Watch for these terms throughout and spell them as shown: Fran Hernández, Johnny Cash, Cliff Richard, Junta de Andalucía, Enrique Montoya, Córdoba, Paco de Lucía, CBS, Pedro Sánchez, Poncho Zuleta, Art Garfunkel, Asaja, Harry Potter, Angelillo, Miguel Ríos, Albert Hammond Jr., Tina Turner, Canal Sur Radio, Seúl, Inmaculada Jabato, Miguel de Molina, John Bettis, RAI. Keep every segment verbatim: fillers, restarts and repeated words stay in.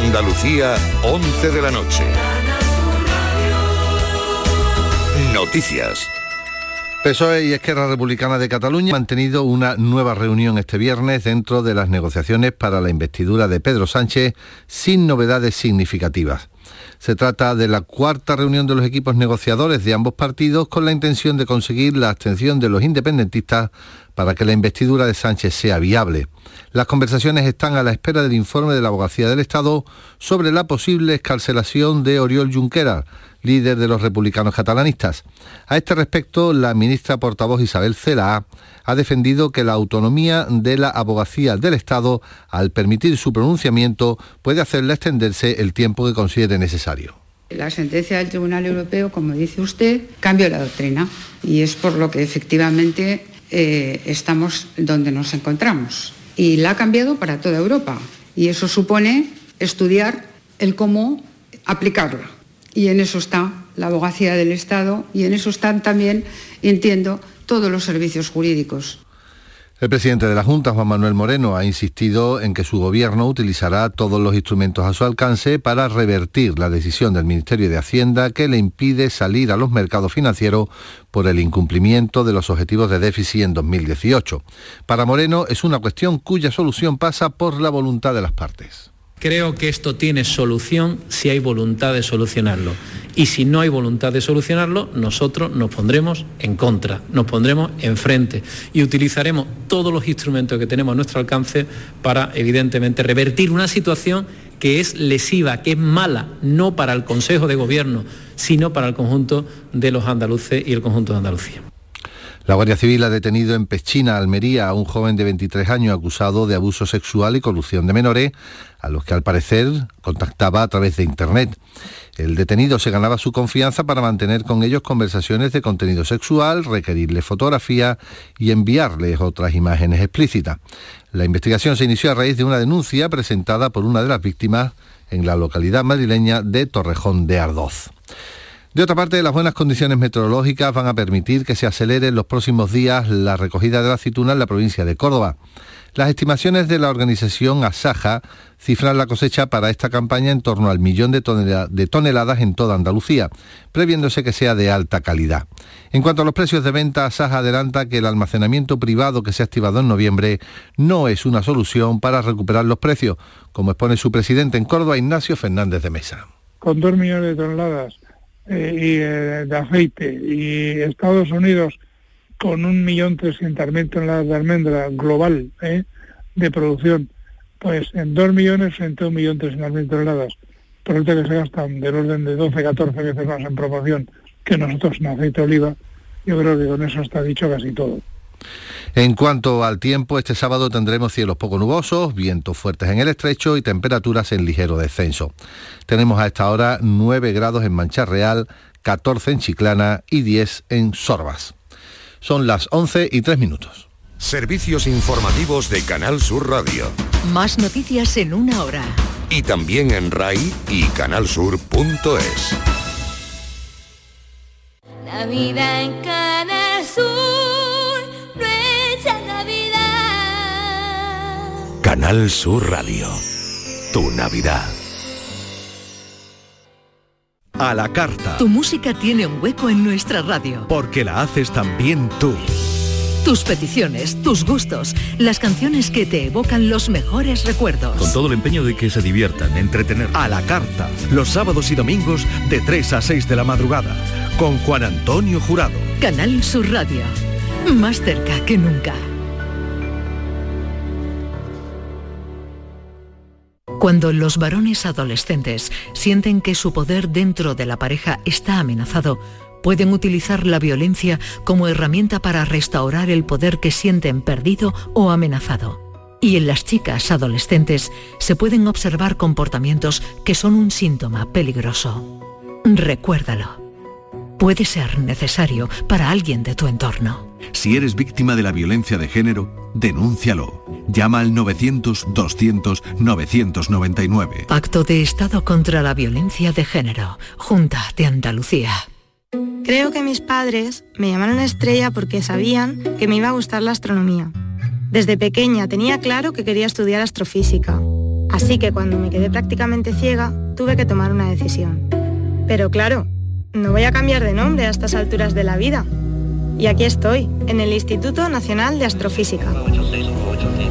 Andalucía, once de la noche. Noticias. P S O E y Esquerra Republicana de Cataluña han mantenido una nueva reunión este viernes dentro de las negociaciones para la investidura de Pedro Sánchez, sin novedades significativas. Se trata de la cuarta reunión de los equipos negociadores de ambos partidos con la intención de conseguir la abstención de los independentistas para que la investidura de Sánchez sea viable. Las conversaciones están a la espera del informe de la Abogacía del Estado sobre la posible excarcelación de Oriol Junqueras, líder de los republicanos catalanistas. A este respecto, la ministra portavoz Isabel Celaá ha defendido que la autonomía de la Abogacía del Estado, al permitir su pronunciamiento, puede hacerla extenderse el tiempo que considere necesario. La sentencia del Tribunal Europeo, como dice usted, cambió la doctrina y es por lo que efectivamente eh, estamos donde nos encontramos. Y la ha cambiado para toda Europa y eso supone estudiar el cómo aplicarla. Y en eso está la Abogacía del Estado y en eso están también, entiendo, todos los servicios jurídicos. El presidente de la Junta, Juan Manuel Moreno, ha insistido en que su gobierno utilizará todos los instrumentos a su alcance para revertir la decisión del Ministerio de Hacienda que le impide salir a los mercados financieros por el incumplimiento de los objetivos de déficit en dos mil dieciocho. Para Moreno es una cuestión cuya solución pasa por la voluntad de las partes. Creo que esto tiene solución si hay voluntad de solucionarlo. Y si no hay voluntad de solucionarlo, nosotros nos pondremos en contra, nos pondremos enfrente y utilizaremos todos los instrumentos que tenemos a nuestro alcance para, evidentemente, revertir una situación que es lesiva, que es mala, no para el Consejo de Gobierno, sino para el conjunto de los andaluces y el conjunto de Andalucía. La Guardia Civil ha detenido en Pechina, Almería, a un joven de veintitrés años acusado de abuso sexual y corrupción de menores, a los que al parecer contactaba a través de Internet. El detenido se ganaba su confianza para mantener con ellos conversaciones de contenido sexual, requerirles fotografías y enviarles otras imágenes explícitas. La investigación se inició a raíz de una denuncia presentada por una de las víctimas en la localidad madrileña de Torrejón de Ardoz. De otra parte, las buenas condiciones meteorológicas van a permitir que se acelere en los próximos días la recogida de la aceituna en la provincia de Córdoba. Las estimaciones de la organización Asaja cifran la cosecha para esta campaña en torno al millón de, tonel- de toneladas en toda Andalucía, previéndose que sea de alta calidad. En cuanto a los precios de venta, Asaja adelanta que el almacenamiento privado que se ha activado en noviembre no es una solución para recuperar los precios, como expone su presidente en Córdoba, Ignacio Fernández de Mesa. Con dos millones de toneladas y de aceite y Estados Unidos con un millón trescientas mil toneladas de almendra global ¿eh? de producción, pues en dos millones frente a un millón trescientas mil toneladas, productos que se gastan del orden de doce, catorce veces más en proporción que nosotros en aceite de oliva. Yo creo que con eso está dicho casi todo. En cuanto al tiempo, este sábado tendremos cielos poco nubosos, vientos fuertes en el estrecho y temperaturas en ligero descenso. Tenemos a esta hora nueve grados en Mancha Real, catorce en Chiclana y diez en Sorbas. Son las once y tres minutos. Servicios informativos de Canal Sur Radio. Más noticias en una hora. Y también en R A I y canal sur punto es. La vida en Canal Sur. Canal Sur Radio. Tu Navidad. A la carta. Tu música tiene un hueco en nuestra radio. Porque la haces también tú. Tus peticiones, tus gustos, las canciones que te evocan los mejores recuerdos. Con todo el empeño de que se diviertan, entretener. A la carta, los sábados y domingos de tres a seis de la madrugada. Con Juan Antonio Jurado. Canal Sur Radio. Más cerca que nunca. Cuando los varones adolescentes sienten que su poder dentro de la pareja está amenazado, pueden utilizar la violencia como herramienta para restaurar el poder que sienten perdido o amenazado. Y en las chicas adolescentes se pueden observar comportamientos que son un síntoma peligroso. Recuérdalo. Puede ser necesario para alguien de tu entorno. Si eres víctima de la violencia de género, denúncialo. Llama al novecientos doscientos novecientos noventa y nueve. Pacto de Estado contra la Violencia de Género. Junta de Andalucía. Creo que mis padres me llamaron estrella porque sabían que me iba a gustar la astronomía. Desde pequeña tenía claro que quería estudiar astrofísica. Así que cuando me quedé prácticamente ciega, tuve que tomar una decisión. Pero claro, no voy a cambiar de nombre a estas alturas de la vida. Y aquí estoy, en el Instituto Nacional de Astrofísica.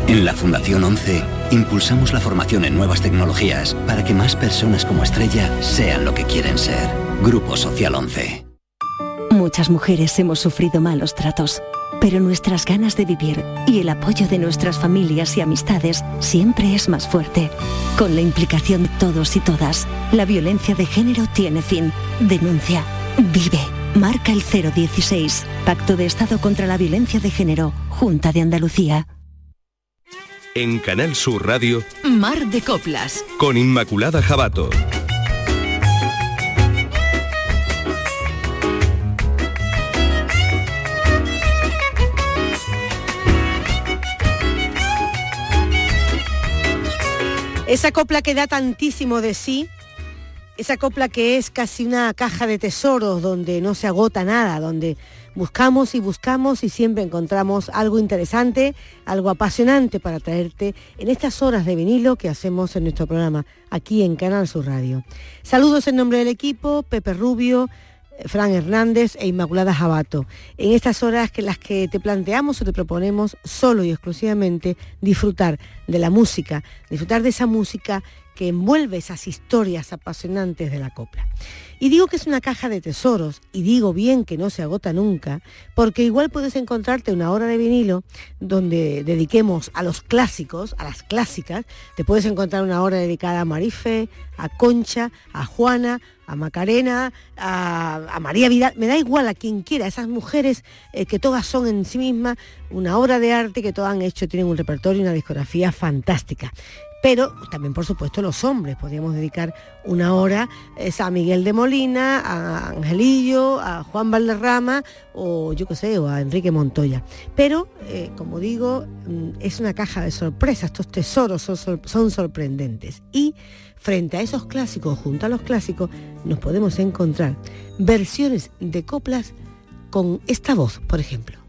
En la Fundación ONCE impulsamos la formación en nuevas tecnologías para que más personas como Estrella sean lo que quieren ser. Grupo Social ONCE. Muchas mujeres hemos sufrido malos tratos, pero nuestras ganas de vivir y el apoyo de nuestras familias y amistades siempre es más fuerte. Con la implicación de todos y todas, la violencia de género tiene fin. Denuncia. Vive. Marca el cero dieciséis. Pacto de Estado contra la Violencia de Género. Junta de Andalucía. En Canal Sur Radio, Mar de Coplas, con Inmaculada Jabato. Esa copla que da tantísimo de sí, esa copla que es casi una caja de tesoros donde no se agota nada, donde buscamos y buscamos y siempre encontramos algo interesante, algo apasionante para traerte en estas horas de vinilo que hacemos en nuestro programa, aquí en Canal Sur Radio. Saludos en nombre del equipo, Pepe Rubio, Fran Hernández e Inmaculada Jabato. En estas horas que las que te planteamos o te proponemos solo y exclusivamente disfrutar de la música, disfrutar de esa música que envuelve esas historias apasionantes de la copla. Y digo que es una caja de tesoros, y digo bien que no se agota nunca, porque igual puedes encontrarte una hora de vinilo donde dediquemos a los clásicos, a las clásicas. Te puedes encontrar una hora dedicada a Marife, a Concha, a Juana, a Macarena, a, a María Vidal, me da igual, a quien quiera, esas mujeres eh, que todas son en sí mismas una obra de arte, que todas han hecho, tienen un repertorio y una discografía fantástica. Pero también, por supuesto, los hombres. Podríamos dedicar una hora a Miguel de Molina, a Angelillo, a Juan Valderrama o, yo qué sé, o a Enrique Montoya. Pero, eh, como digo, es una caja de sorpresas. Estos tesoros son, sor- son sorprendentes. Y frente a esos clásicos, junto a los clásicos, nos podemos encontrar versiones de coplas con esta voz, por ejemplo.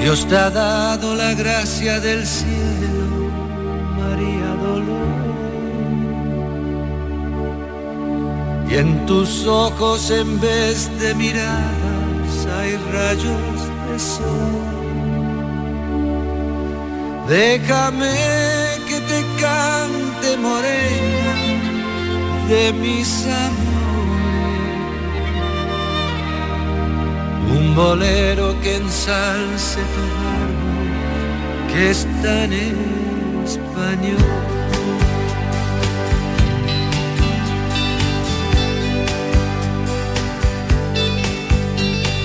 Dios te ha dado la gracia del cielo, María Dolor. Y en tus ojos, en vez de miradas, hay rayos de sol. Déjame que te cante, morena, de mis amores, un bolero que ensalce tu árbol, que es tan español.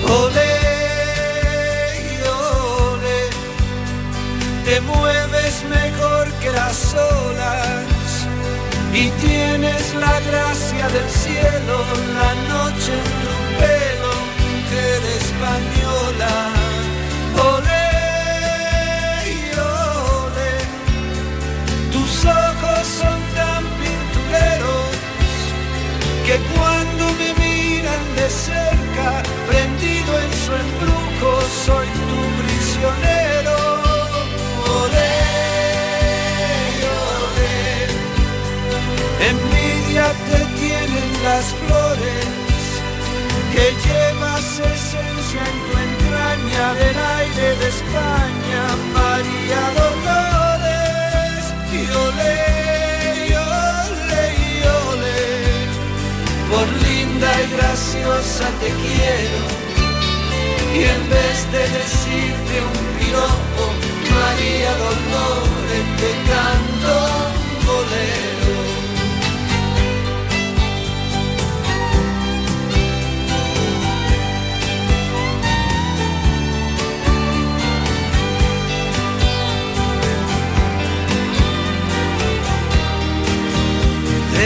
Olé, olé, te mueves mejor que las olas y tienes la gracia del cielo, la noche en tu pelo. Española, olé, olé, tus ojos son tan pintureros que cuando me miran de cerca, prendido en su embrujo, soy tu prisionero. Olé, olé, envidia te tienen las flores que llevas esencia en tu entraña del aire de España, María Dolores. Y olé, y olé, y olé, por linda y graciosa te quiero. Y en vez de decirte un piropo, María Dolores, te canto un bolero.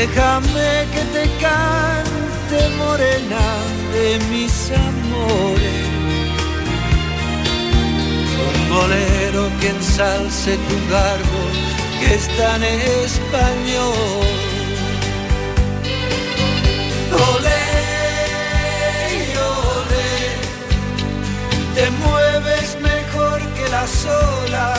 Déjame que te cante, morena, de mis amores, un bolero que ensalce tu garbo, que es tan español. Olé, olé, te mueves mejor que las olas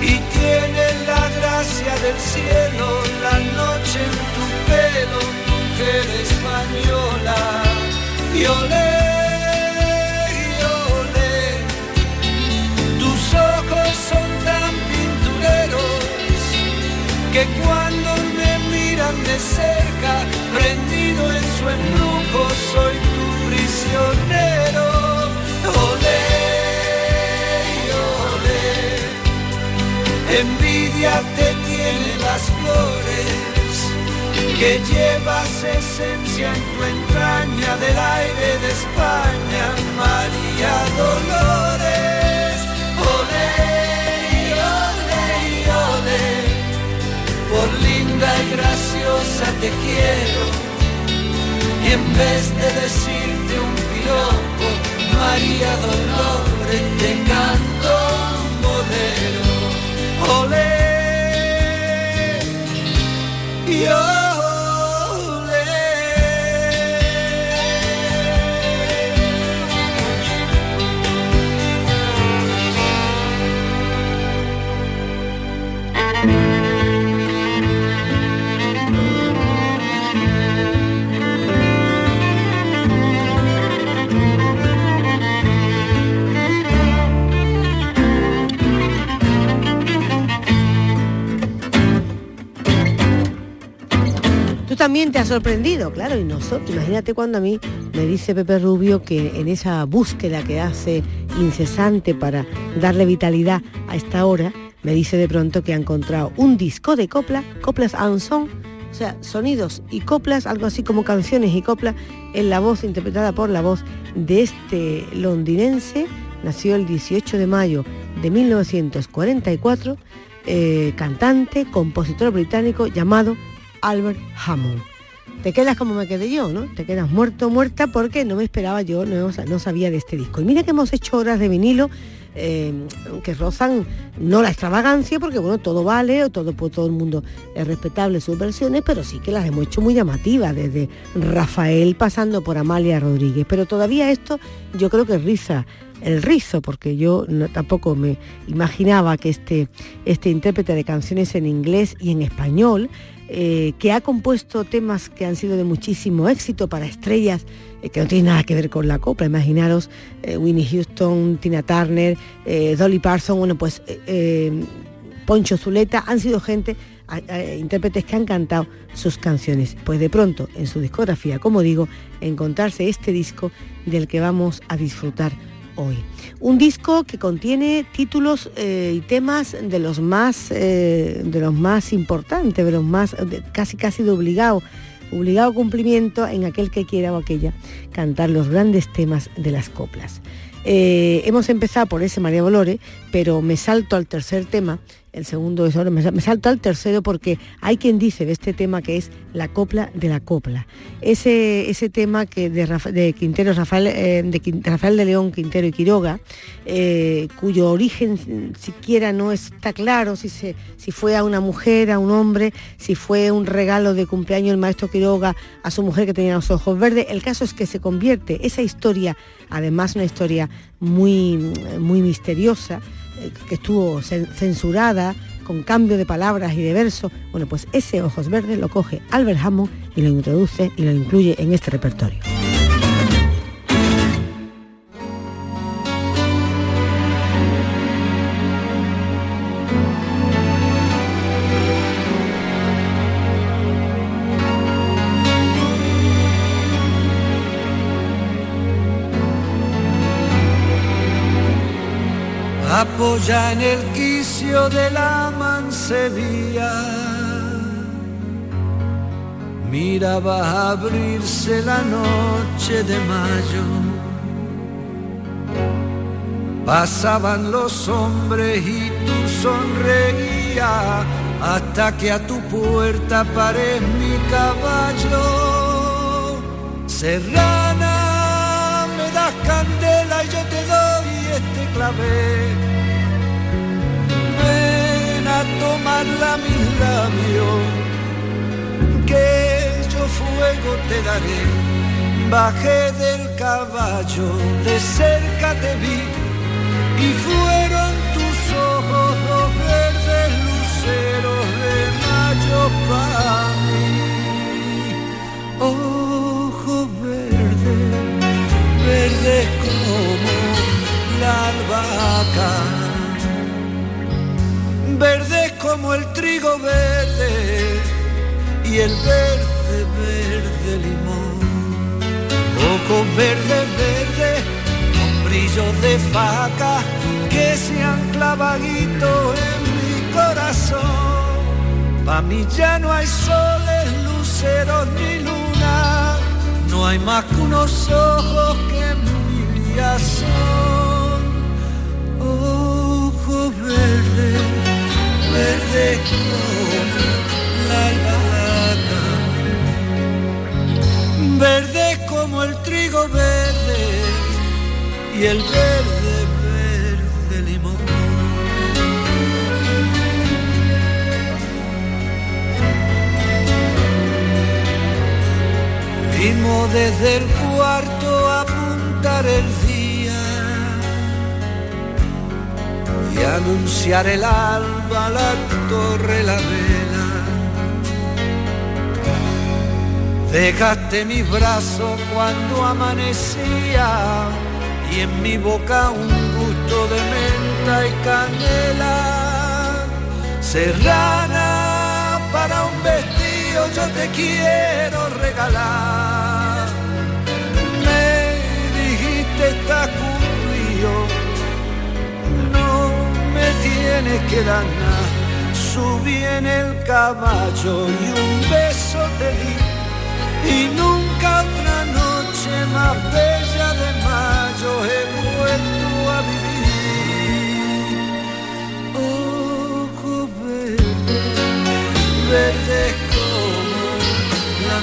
y tienes la gracia del cielo, la noche en tu pelo, mujer española. Y olé, olé, tus ojos son tan pintureros que cuando me miran de cerca, prendido en su embrujo, soy tu prisionero. Olé, olé, envidia te tiene las flores, que llevas esencia en tu entraña del aire de España, María Dolores. Olé, olé, olé, por linda y graciosa te quiero, y en vez de decirte un piropo, María Dolores, te canto un bolero. Olé, y olé. También te ha sorprendido, claro, y nosotros, imagínate cuando a mí me dice Pepe Rubio que en esa búsqueda que hace incesante para darle vitalidad a esta hora, me dice de pronto que ha encontrado un disco de copla, coplas anson, o sea, sonidos y coplas, algo así como canciones y coplas, en la voz, interpretada por la voz de este londinense, nació el dieciocho de mayo de mil novecientos cuarenta y cuatro, eh, cantante, compositor británico llamado Albert Hammond. Te quedas como me quedé yo, ¿no? Te quedas muerto, muerta, porque no me esperaba yo, no, no sabía de este disco. Y mira que hemos hecho horas de vinilo eh, que rozan no la extravagancia, porque bueno, todo vale, todo, todo el mundo es respetable sus versiones, pero sí que las hemos hecho muy llamativas, desde Rafael pasando por Amalia Rodríguez. Pero todavía esto yo creo que riza el rizo, porque yo no, tampoco me imaginaba que este, este intérprete de canciones en inglés y en español, Eh, que ha compuesto temas que han sido de muchísimo éxito para estrellas eh, que no tienen nada que ver con la copla, imaginaros eh, Whitney Houston, Tina Turner, eh, Dolly Parton, bueno pues eh, eh, Poncho Zuleta, han sido gente, a, a, intérpretes que han cantado sus canciones. Pues de pronto en su discografía, como digo, encontrarse este disco del que vamos a disfrutar hoy. Un disco que contiene títulos eh, y temas de los más eh, de los más importantes, de los más de, casi casi de obligado, obligado cumplimiento en aquel que quiera o aquella cantar los grandes temas de las coplas. Eh, hemos empezado por ese María Dolores, pero me salto al tercer tema, el segundo es ahora, me salto al tercero porque hay quien dice de este tema que es la copla de la copla. Ese, ese tema que de, Rafa, de, Quintero, Rafael, eh, de Quint, Rafael de León, Quintero y Quiroga, eh, cuyo origen siquiera no está claro, si, se, si fue a una mujer, a un hombre, si fue un regalo de cumpleaños el maestro Quiroga a su mujer que tenía los ojos verdes. El caso es que se convierte esa historia, además una historia muy, muy misteriosa, que estuvo censurada, con cambio de palabras y de versos. Bueno, pues ese Ojos Verdes lo coge Albert Hammond y lo introduce y lo incluye en este repertorio. Apoya en el quicio de la mancebía, mira va a abrirse la noche de mayo. Pasaban los hombres y tú sonreías, hasta que a tu puerta paré mi caballo. Serrana, me das candela y yo te doy este clavel. A a tomarla a mis labios, que yo fuego te daré. Bajé del caballo, de cerca te vi, y fueron tus ojos los verdes luceros de mayo para mí. Ojos verdes, verdes como la albahaca, verdes como el trigo verde y el verde, verde limón. Ojos verdes, verdes, con brillos de faca que se han clavado en mi corazón. Pa' mí ya no hay soles, luceros ni luna, no hay más que unos ojos que en mi vida son. Ojos verdes, verde como la albahaca, verde como el trigo verde y el verde, verde limón. Vimos desde el cuarto a apuntar el día y anunciar el alma a la torre la vela. Dejaste mis brazos cuando amanecía y en mi boca un gusto de menta y canela. Serrana, para un vestido yo te quiero regalar. Me dijiste estás cumplido, tienes que dar nada. Subí en el caballo y un beso te di, y nunca otra noche más bella de mayo he vuelto a vivir. Ojos verdes, verdes como la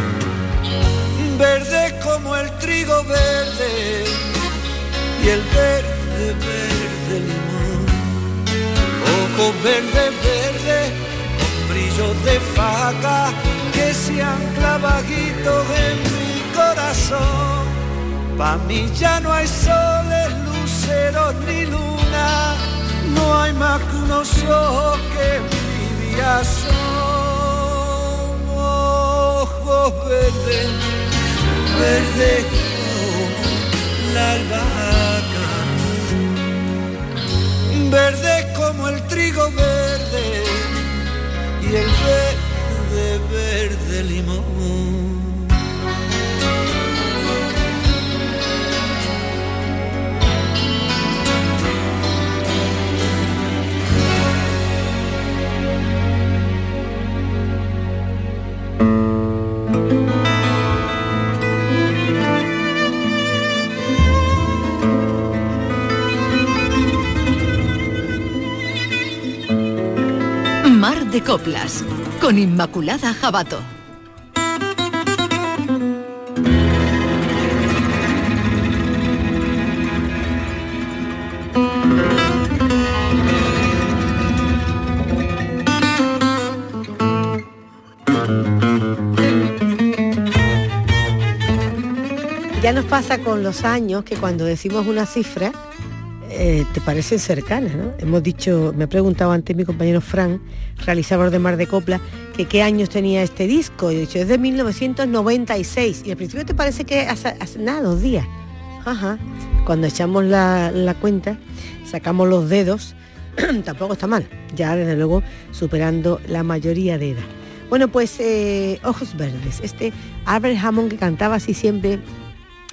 albahaca, verdes como el trigo verde y el verde, verde limón. Ojos verdes, verdes, con brillos de faca que se han clavado en mi corazón. Pa' mí ya no hay soles, luceros ni luna, no hay más que unos ojos que mi día son. Ojos verdes, verdes como la albahaca, verde como el trigo verde y el verde, verde limón. Mar de Coplas, con Inmaculada Jabato. Ya nos pasa con los años que cuando decimos una cifra, Eh, te parecen cercanas, ¿no? Hemos dicho, me ha preguntado antes mi compañero Fran, realizador de Mar de Copla, que qué años tenía este disco, y he dicho, es de mil novecientos noventa y seis, y al principio te parece que hace, hace nada, dos días. Ajá. Cuando echamos la, la cuenta, sacamos los dedos, tampoco está mal, ya desde luego superando la mayoría de edad. Bueno, pues eh, Ojos Verdes, este Albert Hammond que cantaba así siempre,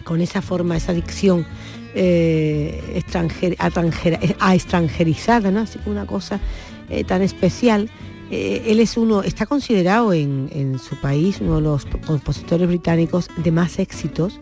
con esa forma, esa dicción, Eh, extranjera, extranjera, a extranjerizada, ¿no? Así que una cosa eh, tan especial. Eh, él es uno, está considerado en, en su país uno de los compositores británicos de más éxitos.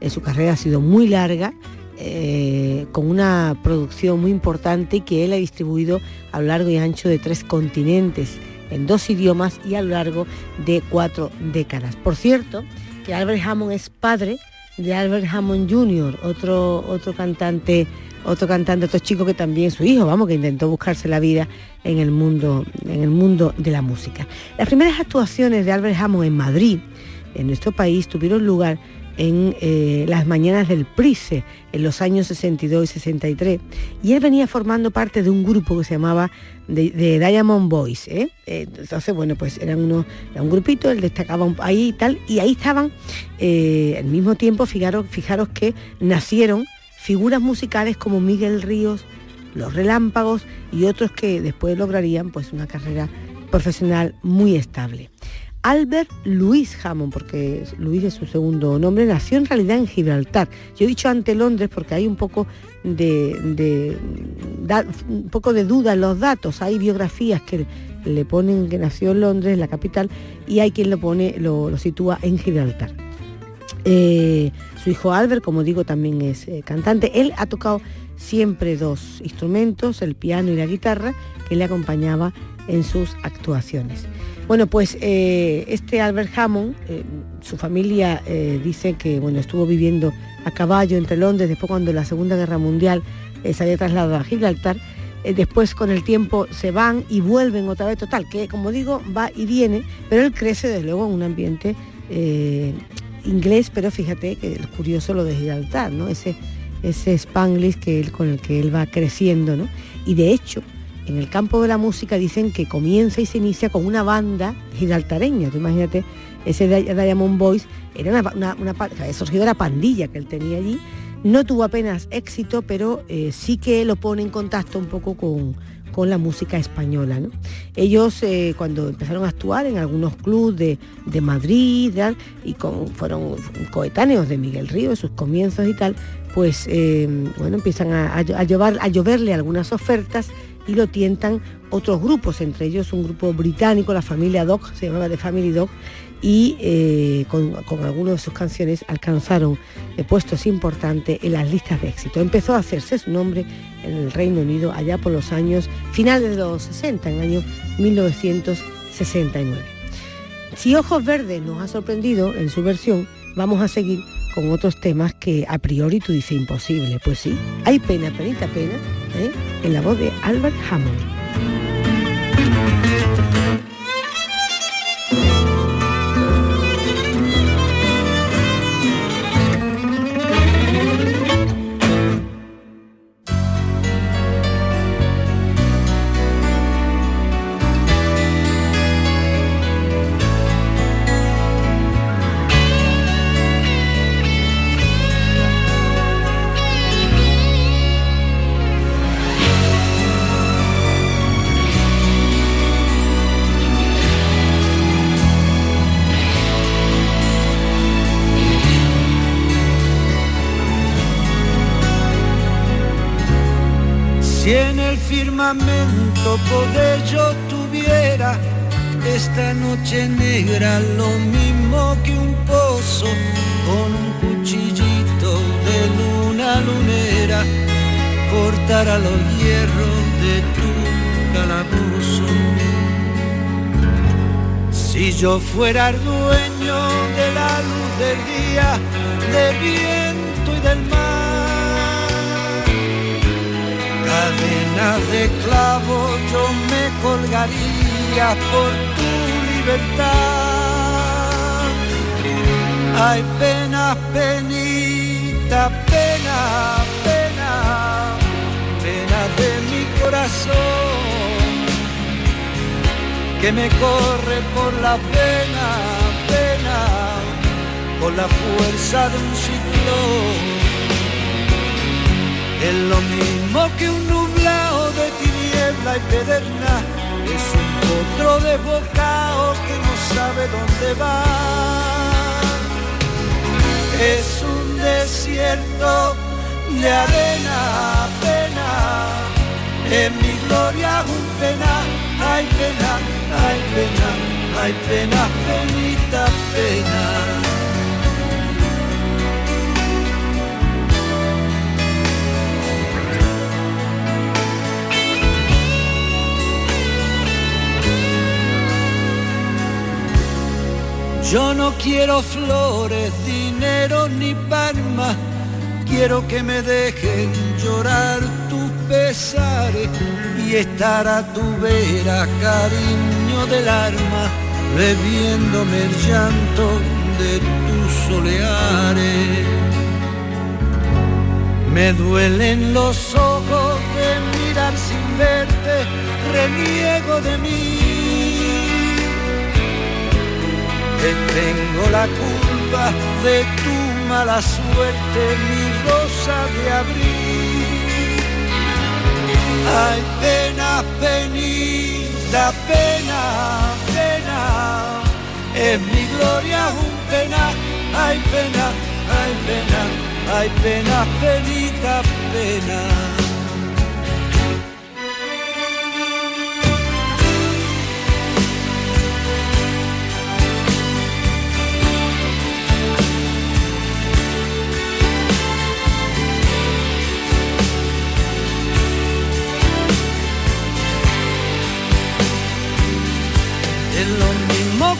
Eh, su carrera ha sido muy larga, eh, con una producción muy importante que él ha distribuido a lo largo y ancho de tres continentes, en dos idiomas y a lo largo de cuatro décadas. Por cierto, que Albert Hammond es padre de Albert Hammond junior, otro, otro cantante otro cantante, otro chico que también su hijo, vamos, que intentó buscarse la vida en el mundo, en el mundo de la música. Las primeras actuaciones de Albert Hammond en Madrid, en nuestro país, tuvieron lugar en eh, las mañanas del Price en los años sesenta y dos y sesenta y tres, y él venía formando parte de un grupo que se llamaba The, The Diamond Boys, ¿eh? Entonces, bueno, pues eran unos, era un grupito, él destacaba un, ahí y tal, y ahí estaban, eh, al mismo tiempo, fijaros, fijaros que nacieron figuras musicales como Miguel Ríos, Los Relámpagos y otros que después lograrían pues una carrera profesional muy estable. Albert Luis Hammond, porque Luis es su segundo nombre, nació en realidad en Gibraltar. Yo he dicho ante Londres porque hay un poco de, de da, un poco de duda en los datos. Hay biografías que le ponen que nació en Londres, en la capital, y hay quien lo pone, lo, lo sitúa en Gibraltar. Eh, su hijo Albert, como digo, también es eh, cantante. Él ha tocado siempre dos instrumentos, el piano y la guitarra, que le acompañaba en sus actuaciones. Bueno, pues eh, este Albert Hammond, eh, su familia eh, dice que bueno, estuvo viviendo a caballo entre Londres, después cuando la Segunda Guerra Mundial eh, se había trasladado a Gibraltar, eh, después con el tiempo se van y vuelven otra vez, total, que como digo, va y viene, pero él crece desde luego en un ambiente eh, inglés, pero fíjate que es curioso lo de Gibraltar, ¿no? Ese, ese Spanglish que él, con el que él va creciendo, ¿no? Y de hecho, en el campo de la música dicen que comienza y se inicia con una banda gibraltareña. Tú imagínate, ese Diamond Boys, era una, una, una, había surgido la pandilla que él tenía allí. No tuvo apenas éxito, pero eh, sí que lo pone en contacto un poco con, con la música española, ¿no? Ellos eh, cuando empezaron a actuar en algunos clubes de, de Madrid tal, y con, fueron coetáneos de Miguel Ríos, sus comienzos y tal, pues eh, bueno, empiezan a, a, a, llover, a lloverle algunas ofertas y lo tientan otros grupos, entre ellos un grupo británico, la familia Dog, se llamaba The Family Dog, y eh, con, con algunas de sus canciones alcanzaron eh, puestos importantes en las listas de éxito. Empezó a hacerse su nombre en el Reino Unido allá por los años finales de los sesenta, en el año mil novecientos sesenta y nueve. Si Ojos Verdes nos ha sorprendido en su versión, vamos a seguir con otros temas que a priori tú dices imposible. Pues sí, hay pena, penita, pena, ¿eh? En la voz de Albert Hammond. Si en el firmamento poder yo tuviera, esta noche negra lo mismo que un pozo, con un cuchillito de luna lunera, cortara los hierros de tu calabozo. Si yo fuera el dueño de la luz del día, del viento y del mar, cadenas de clavos yo me colgaría por tu libertad. Ay, pena, penita, pena, pena, pena de mi corazón, que me corre por la pena, pena, con la fuerza de un ciclón. Es lo mismo que un nublado de tiniebla y pederna, es un potro desbocado que no sabe dónde va. Es un desierto de arena, pena, en mi gloria es un pena, ay pena, ay pena, ay pena, penita, pena. Yo no quiero flores, dinero ni palmas, Quiero que me dejen llorar tus pesares y estar a tu vera, cariño del alma, bebiéndome el llanto de tus soleares. Me duelen los ojos de mirar sin verte, reniego de mí. Te tengo la culpa de tu mala suerte, mi rosa de abril. Ay, pena, penita, pena, pena, es mi gloria un pena. Ay, pena, ay, pena, ay, pena, penita, pena.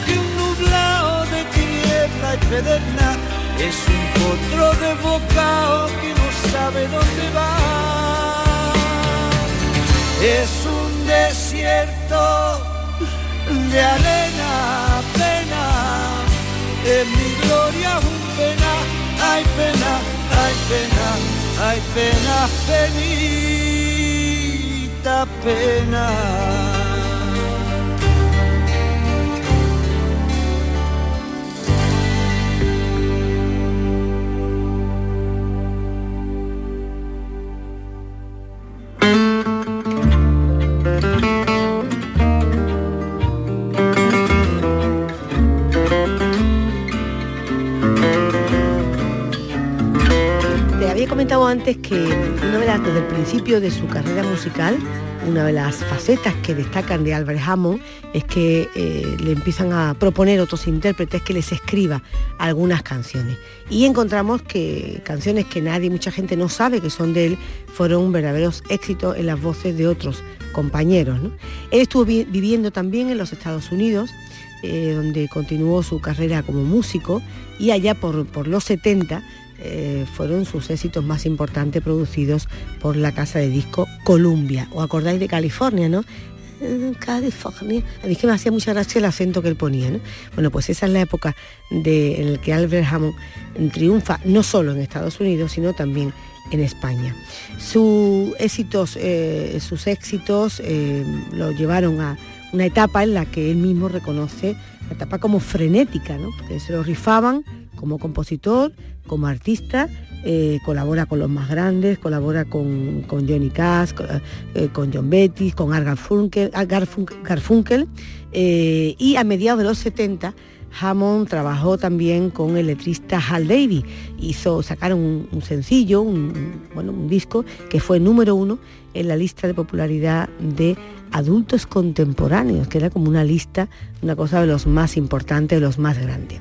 Que un nublado de tiniebla y pederna es un potro de bocao que no sabe dónde va. Es un desierto de arena, pena, en mi gloria un pena. Ay, pena, ay, pena, ay, pena, penita, pena. Había comentado antes que una de las, desde el principio de su carrera musical, una de las facetas que destacan de Albert Hammond es que eh, le empiezan a proponer otros intérpretes que les escriba algunas canciones. Y encontramos que canciones que nadie, mucha gente no sabe que son de él, fueron verdaderos éxitos en las voces de otros compañeros, ¿no? Él estuvo vi- viviendo también en los Estados Unidos, eh, donde continuó su carrera como músico, y allá por, por los setenta, Eh, fueron sus éxitos más importantes producidos por la casa de disco Columbia. ¿Os acordáis de California, no? California. A mí es que me hacía mucha gracia el acento que él ponía, ¿no? Bueno, pues esa es la época de, en la que Albert Hammond triunfa no solo en Estados Unidos, sino también en España. Sus éxitos, eh, sus éxitos eh, lo llevaron a una etapa en la que él mismo reconoce, la etapa como frenética, ¿no? Porque se lo rifaban como compositor, como artista, eh, colabora con los más grandes, colabora con, con Johnny Cash, con, eh, con John Bettis, con Art Garfunkel, Garfunkel, Garfunkel eh, y a mediados de los setenta Hammond trabajó también con el letrista Hal David. Hizo, sacaron un, un sencillo, un, bueno, un disco que fue número uno en la lista de popularidad de adultos contemporáneos, que era como una lista, una cosa de los más importantes, de los más grandes.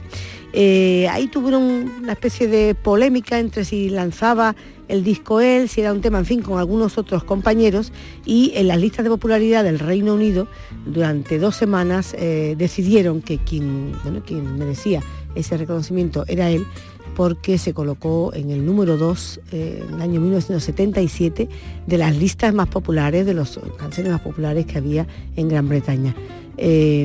Eh, ahí tuvieron una especie de polémica entre si lanzaba el disco él, si era un tema, en fin, con algunos otros compañeros, y en las listas de popularidad del Reino Unido durante dos semanas eh, decidieron que quien, bueno, quien merecía ese reconocimiento era él, porque se colocó en el número dos eh, en el año mil novecientos setenta y siete de las listas más populares, de las canciones más populares que había en Gran Bretaña. Eh,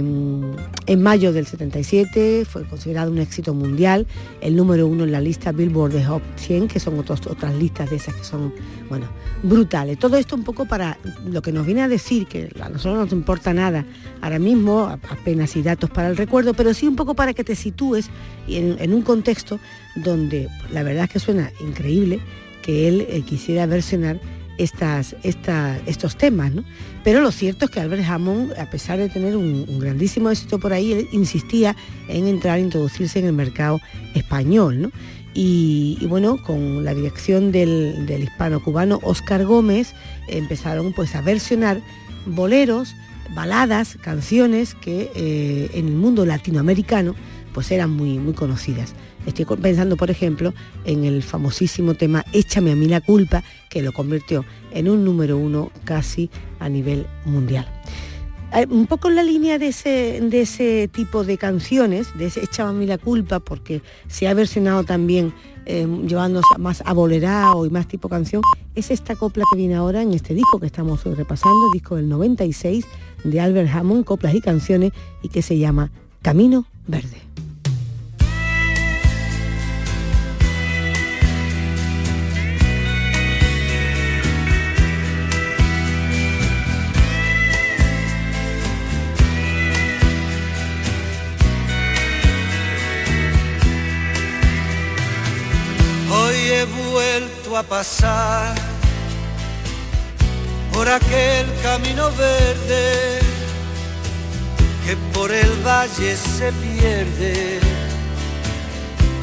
en mayo del setenta y siete fue considerado un éxito mundial, el número uno en la lista Billboard de Hot cien, que son otros, otras listas de esas que son, bueno, brutales. Todo esto un poco para lo que nos viene a decir, que a nosotros no nos importa nada ahora mismo, apenas y datos para el recuerdo, pero sí un poco para que te sitúes en, en un contexto donde la verdad es que suena increíble que él eh, quisiera versionar Estas, esta, estos temas, ¿no? Pero lo cierto es que Albert Hammond, a pesar de tener un, un grandísimo éxito por ahí, él insistía en entrar e introducirse en el mercado español, ¿no? Y, y bueno, con la dirección del, del hispano-cubano Oscar Gómez, empezaron pues a versionar boleros, baladas, canciones que eh, en el mundo latinoamericano pues eran muy, muy conocidas. Estoy pensando, por ejemplo, en el famosísimo tema Échame a mí la culpa, que lo convirtió en un número uno casi a nivel mundial. un poco en la línea de ese, de ese tipo de canciones, de ese Échame a mí la culpa, porque se ha versionado también eh, llevándonos más a bolerao y más tipo canción, es esta copla que viene ahora en este disco que estamos repasando, disco del noventa y seis de Albert Hammond, coplas y canciones, y que se llama Camino Verde. A pasar por aquel camino verde que por el valle se pierde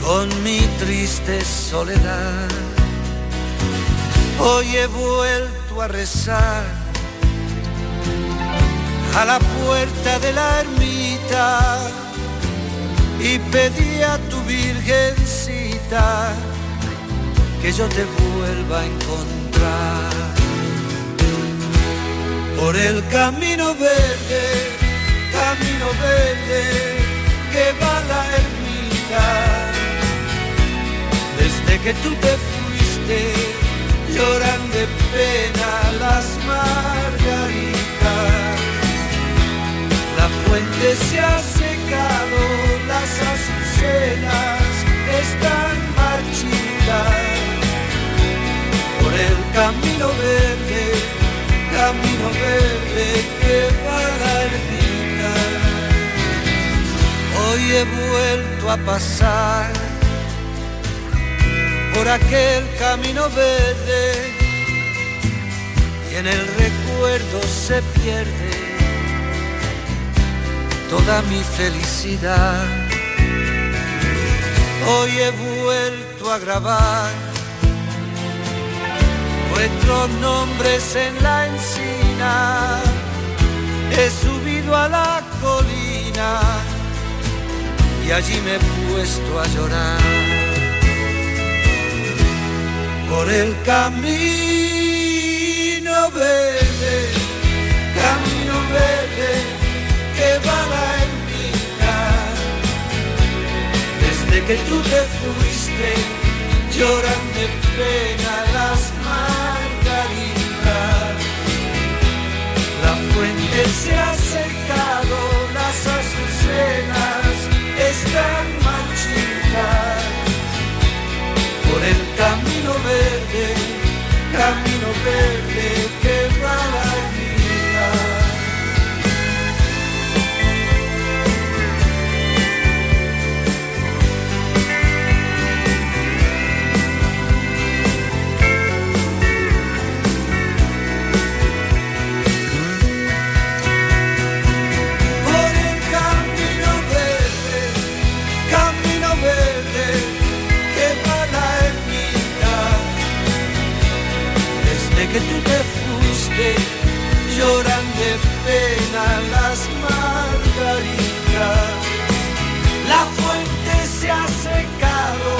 con mi triste soledad. Hoy he vuelto a rezar a la puerta de la ermita y pedí a tu virgencita que yo te vuelva a encontrar. Por el camino verde, camino verde, que va la ermita. Desde que tú te fuiste, lloran de pena las margaritas. La fuente se ha secado, las azucenas están marchitas. Por el camino verde, camino verde que va la ermita. Hoy he vuelto a pasar por aquel camino verde y en el recuerdo se pierde toda mi felicidad. Hoy he vuelto a grabar nuestros nombres en la encina, he subido a la colina y allí me he puesto a llorar. Por el camino verde, camino verde que va la ermita. Desde que tú te fuiste, lloran de pena las margaritas. La fuente se ha secado, las azucenas están marchitas. Por el camino verde, camino verde que va la vida. Que tú te fuiste, lloran de pena las margaritas. La fuente se ha secado,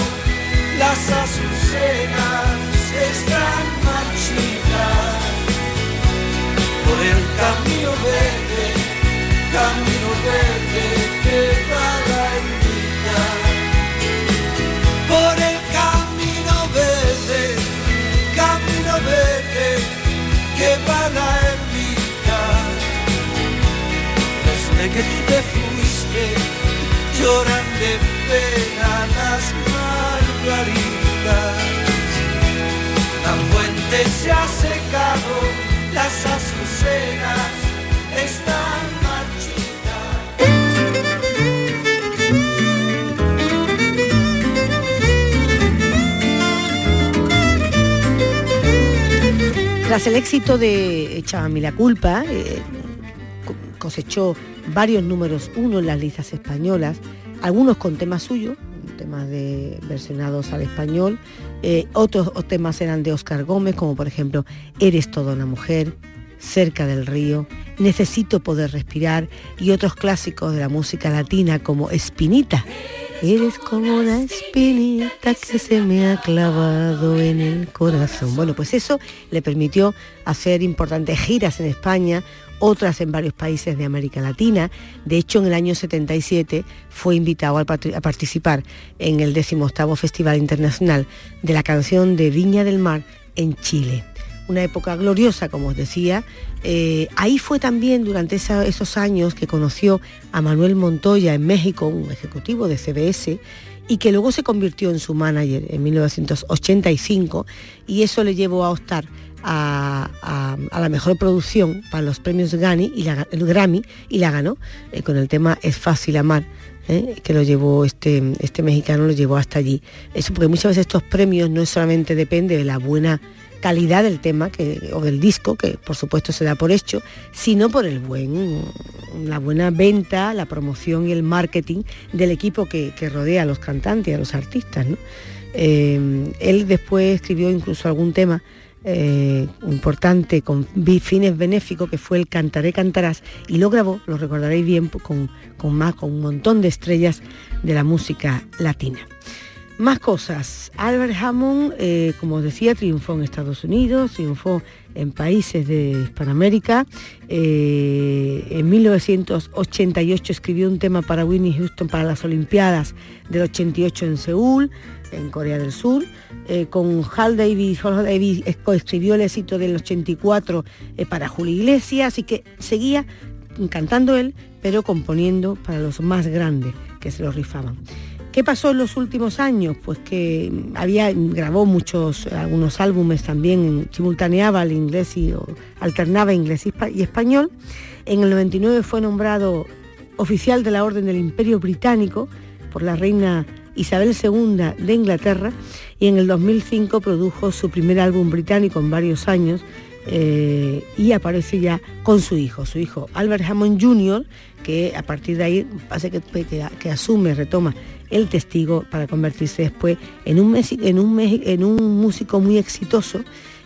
las azucenas están marchitas. Por el camino verde, camino verde que va la ermita. Por el camino verde, camino verde que va la ermita. Desde que tú te fuiste, lloran de pena las margaritas. La fuente se ha secado, las azucenas están marchitas. Tras el éxito de Échame a mí la culpa, eh, cosechó varios números uno en las listas españolas, algunos con temas suyos, temas de versionados al español, eh, otros temas eran de Oscar Gómez, como por ejemplo Eres toda una mujer, Cerca del río, Necesito poder respirar, y otros clásicos de la música latina como Espinita. Eres como una espinita que se me ha clavado en el corazón. Bueno, pues eso le permitió hacer importantes giras en España, otras en varios países de América Latina. De hecho, en el año setenta y siete fue invitado a participar en el decimoctavo Festival Internacional de la Canción de Viña del Mar en Chile. Una época gloriosa, como os decía. Eh, ahí fue también durante esa, esos años que conoció a Manuel Montoya en México, un ejecutivo de C B S, y que luego se convirtió en su manager en mil novecientos ochenta y cinco, y eso le llevó a optar a, a, a la mejor producción para los premios Grammy y la, el Grammy y la ganó eh, con el tema Es Fácil Amar, ¿eh? que lo llevó este, este mexicano lo llevó hasta allí. Eso porque muchas veces estos premios no solamente depende de la buena calidad del tema que, o del disco, que por supuesto se da por hecho, sino por el buen, la buena venta, la promoción y el marketing del equipo que, que rodea a los cantantes, a los artistas, ¿no? Eh, él después escribió incluso algún tema eh, importante con fines benéficos, que fue el Cantaré, Cantarás, y lo grabó, lo recordaréis bien, con, con, más, con un montón de estrellas de la música latina. Más cosas. Albert Hammond, eh, como os decía, triunfó en Estados Unidos, triunfó en países de Hispanoamérica. Eh, en mil novecientos ochenta y ocho escribió un tema para Whitney Houston para las Olimpiadas del ochenta y ocho en Seúl, en Corea del Sur. Eh, con Hal David, Hal David escribió el éxito del ochenta y cuatro eh, para Julio Iglesias, así que seguía cantando él, pero componiendo para los más grandes que se lo rifaban. ¿Qué pasó en los últimos años? Pues que había, grabó muchos, algunos álbumes también, simultaneaba el inglés y o, alternaba inglés y, y español. En el noventa y nueve fue nombrado oficial de la Orden del Imperio Británico por la reina Isabel segunda de Inglaterra, y en el dos mil cinco produjo su primer álbum británico en varios años, eh, y aparece ya con su hijo, su hijo Albert Hammond junior, que a partir de ahí hace que, que, que asume, retoma el testigo para convertirse después en un, en un, en un músico muy exitoso,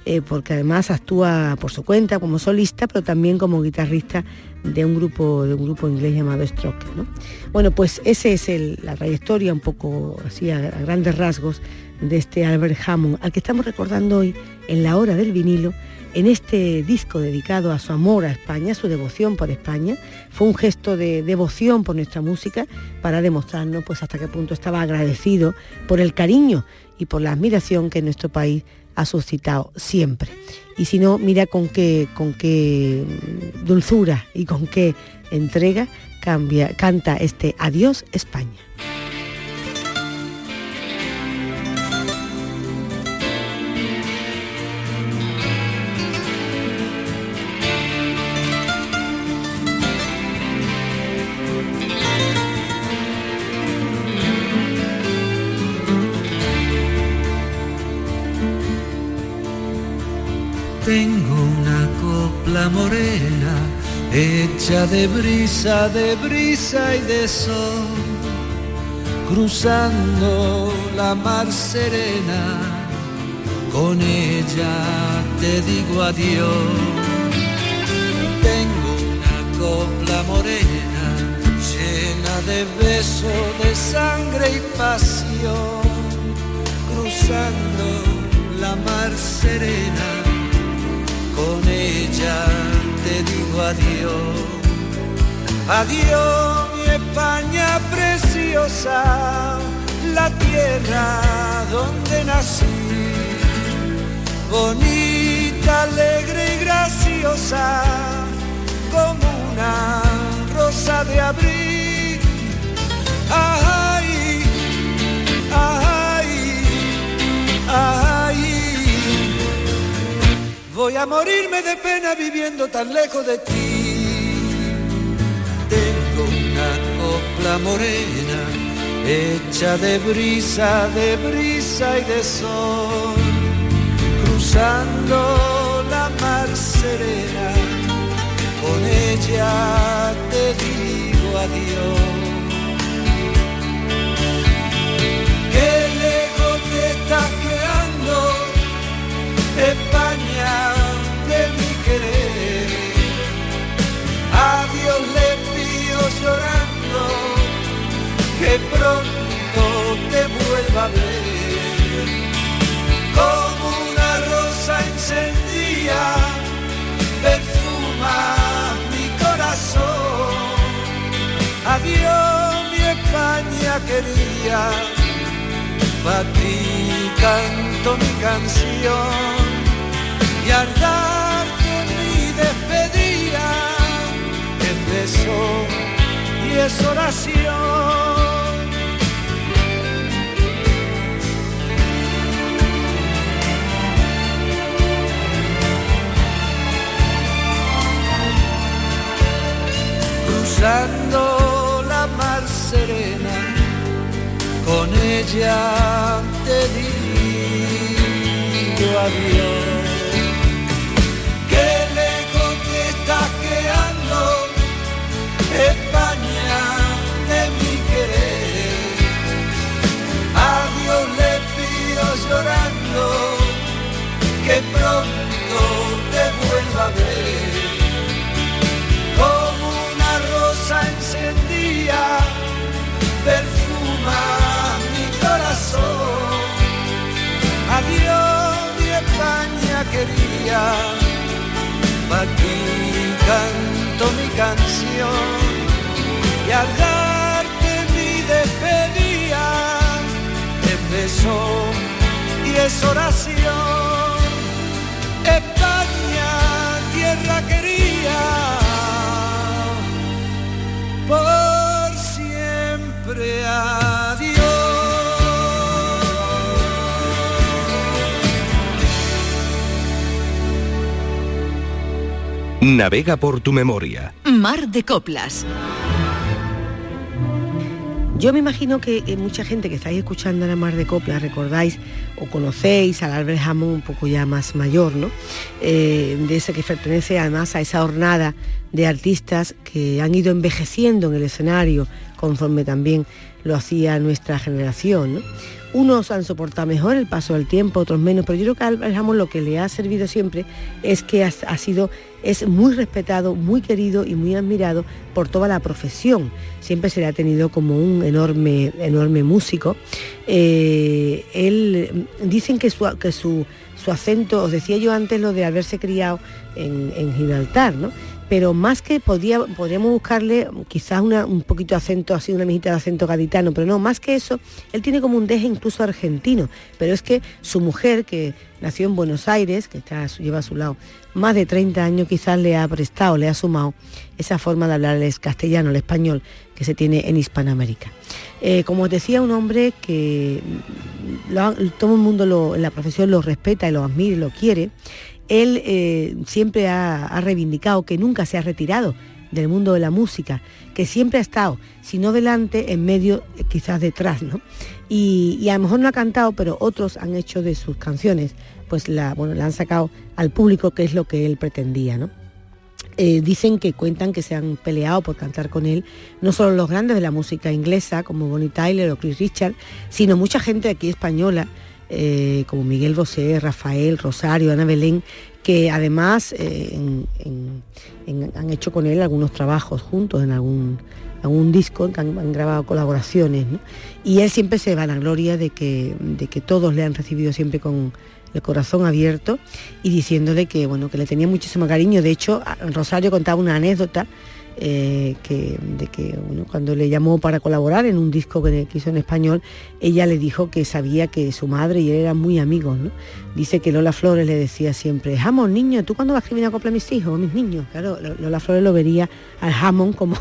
eh, porque además actúa por su cuenta como solista, pero también como guitarrista de un grupo, de un grupo inglés llamado Stroke, ¿no? Bueno, pues esa es el, la trayectoria un poco así a, a grandes rasgos de este Albert Hammond, al que estamos recordando hoy en la hora del vinilo, en este disco dedicado a su amor a España, su devoción por España. Fue un gesto de devoción por nuestra música para demostrarnos pues hasta qué punto estaba agradecido por el cariño y por la admiración que nuestro país ha suscitado siempre. Y si no, mira con qué, con qué dulzura y con qué entrega cambia, canta este Adiós España. Hecha de brisa, de brisa y de sol, cruzando la mar serena, con ella te digo adiós. Tengo una copla morena, llena de beso, de sangre y pasión, cruzando la mar serena, con ella te digo adiós. Adiós mi España preciosa, la tierra donde nací, bonita, alegre y graciosa, como una rosa de abril. Ay, ay, ay, voy a morirme de pena viviendo tan lejos de ti. Tengo una copla morena, hecha de brisa, de brisa y de sol, cruzando la mar serena, con ella te digo adiós. Qué lejos te estás quedando, España de mi querer, a Dios le pido llorando que pronto te vuelva a ver, como una rosa encendida perfuma Adiós, mi España querida, pa' ti canto mi canción y al darte mi despedida es beso y es oración. Cruzando la mar serena, con ella te digo adiós. Que le contestas que ando, España de mi querer. A Dios le pido llorando, que pronto te vuelva a ver. Como una rosa encendida, perfuma mi corazón. Adiós, mi España querida. Para ti canto mi canción y al darte mi despedida es beso y es oración. España, tierra querida, por siempre adiós. Navega por tu memoria. Mar de Coplas. Yo me imagino que eh, mucha gente que estáis escuchando la Mar de Coplas recordáis o conocéis al Albert Hammond un poco ya más mayor, ¿no? Eh, de ese que pertenece además a esa hornada de artistas que han ido envejeciendo en el escenario conforme también lo hacía nuestra generación, ¿no? Unos han soportado mejor el paso del tiempo, otros menos, pero yo creo que a Albert Hammond lo que le ha servido siempre es que ha, ha sido, es muy respetado, muy querido y muy admirado por toda la profesión. Siempre se le ha tenido como un enorme, enorme músico. Eh, él, dicen que su, que su, su acento, os decía yo antes lo de haberse criado en, en Gibraltar, ¿no? Pero más que podía, podríamos buscarle quizás una, un poquito de acento, así una mijita de acento gaditano, pero no, más que eso, él tiene como un deje incluso argentino, pero es que su mujer, que nació en Buenos Aires, que está, lleva a su lado más de treinta años, quizás le ha prestado, le ha sumado esa forma de hablar el castellano, el español, que se tiene en Hispanoamérica. Eh, como os decía, un hombre que lo, todo el mundo lo, en la profesión lo respeta y lo admira y lo quiere. Él eh, siempre ha, ha reivindicado que nunca se ha retirado del mundo de la música, que siempre ha estado, si no delante, en medio, quizás detrás, ¿no? Y, y a lo mejor no ha cantado, pero otros han hecho de sus canciones, pues la, bueno, la han sacado al público, que es lo que él pretendía, ¿no? Eh, dicen que cuentan que se han peleado por cantar con él, no solo los grandes de la música inglesa, como Bonnie Tyler o Cliff Richard, sino mucha gente aquí española, Eh, como Miguel Bosé, Rafael, Rosario, Ana Belén, que además eh, en, en, en, han hecho con él algunos trabajos juntos en algún, algún disco, que han, han grabado colaboraciones, ¿no? Y él siempre se vanagloria de que, de que todos le han recibido siempre con el corazón abierto y diciéndole que, bueno, que le tenía muchísimo cariño. De hecho, Rosario contaba una anécdota Eh, que, de que bueno, cuando le llamó para colaborar en un disco que hizo en español, ella le dijo que sabía que su madre y él eran muy amigos, ¿no? Dice que Lola Flores le decía siempre: Hammond, niño, ¿tú cuándo vas a escribir una copla a mis hijos, a mis niños? Claro, Lola Flores lo vería al Hammond como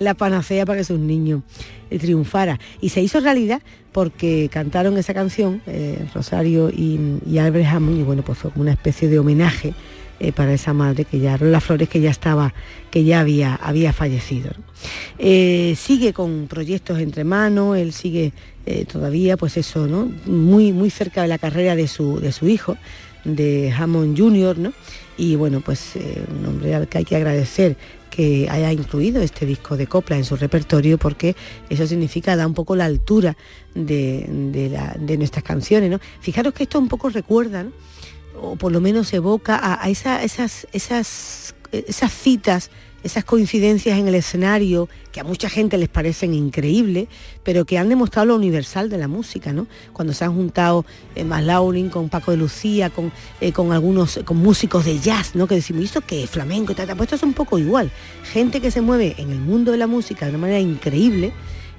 la panacea para que sus niños triunfara. Y se hizo realidad porque cantaron esa canción, eh, Rosario y, y Albert Hammond, y bueno, pues fue como una especie de homenaje Eh, para esa madre que ya, Lola Flores, que ya estaba, que ya había, había fallecido, ¿no? Eh, sigue con proyectos entre manos, él sigue eh, todavía, pues eso, ¿no? Muy, muy cerca de la carrera de su, de su hijo, de Hammond junior, ¿no? Y bueno, pues eh, un hombre al que hay que agradecer que haya incluido este disco de copla en su repertorio, porque eso significa dar un poco la altura de, de, la, de nuestras canciones, ¿no? Fijaros que esto un poco recuerda, ¿no? O por lo menos evoca a, a esa, esas, esas, esas citas esas coincidencias en el escenario que a mucha gente les parecen increíbles, pero que han demostrado lo universal de la música, ¿no? Cuando se han juntado eh, Maslaurin con Paco de Lucía, con, eh, con algunos con músicos de jazz, ¿no? Que decimos, ¿y esto qué es? Flamenco y tal, tal. Pues esto es un poco igual. Gente que se mueve en el mundo de la música de una manera increíble,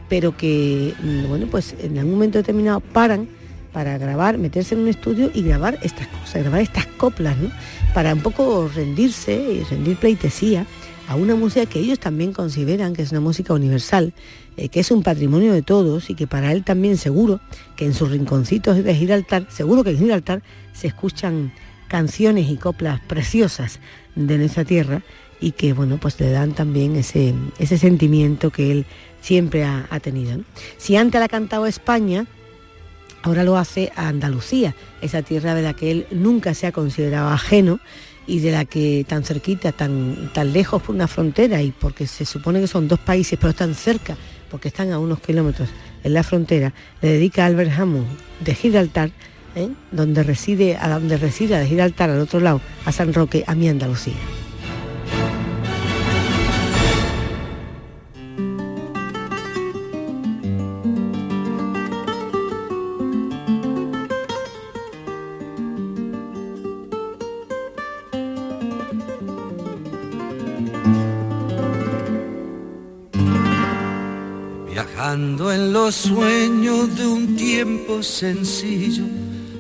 pero que, bueno, pues en algún momento determinado paran para grabar, meterse en un estudio y grabar estas cosas, grabar estas coplas, ¿no? Para un poco rendirse y rendir pleitesía a una música que ellos también consideran que es una música universal, eh, que es un patrimonio de todos y que para él también seguro que en sus rinconcitos de Gibraltar, seguro que en Gibraltar se escuchan canciones y coplas preciosas de nuestra tierra y que, bueno, pues le dan también ese, ese sentimiento que él siempre ha, ha tenido, ¿no? Si antes la cantaba España, ahora lo hace a Andalucía, esa tierra de la que él nunca se ha considerado ajeno y de la que tan cerquita, tan, tan lejos por una frontera, y porque se supone que son dos países, pero están cerca, porque están a unos kilómetros en la frontera, le dedica a Albert Hammond de Gibraltar, ¿eh? donde reside, a donde reside de Gibraltar, al otro lado, a San Roque, a mi Andalucía. Viajando en los sueños de un tiempo sencillo,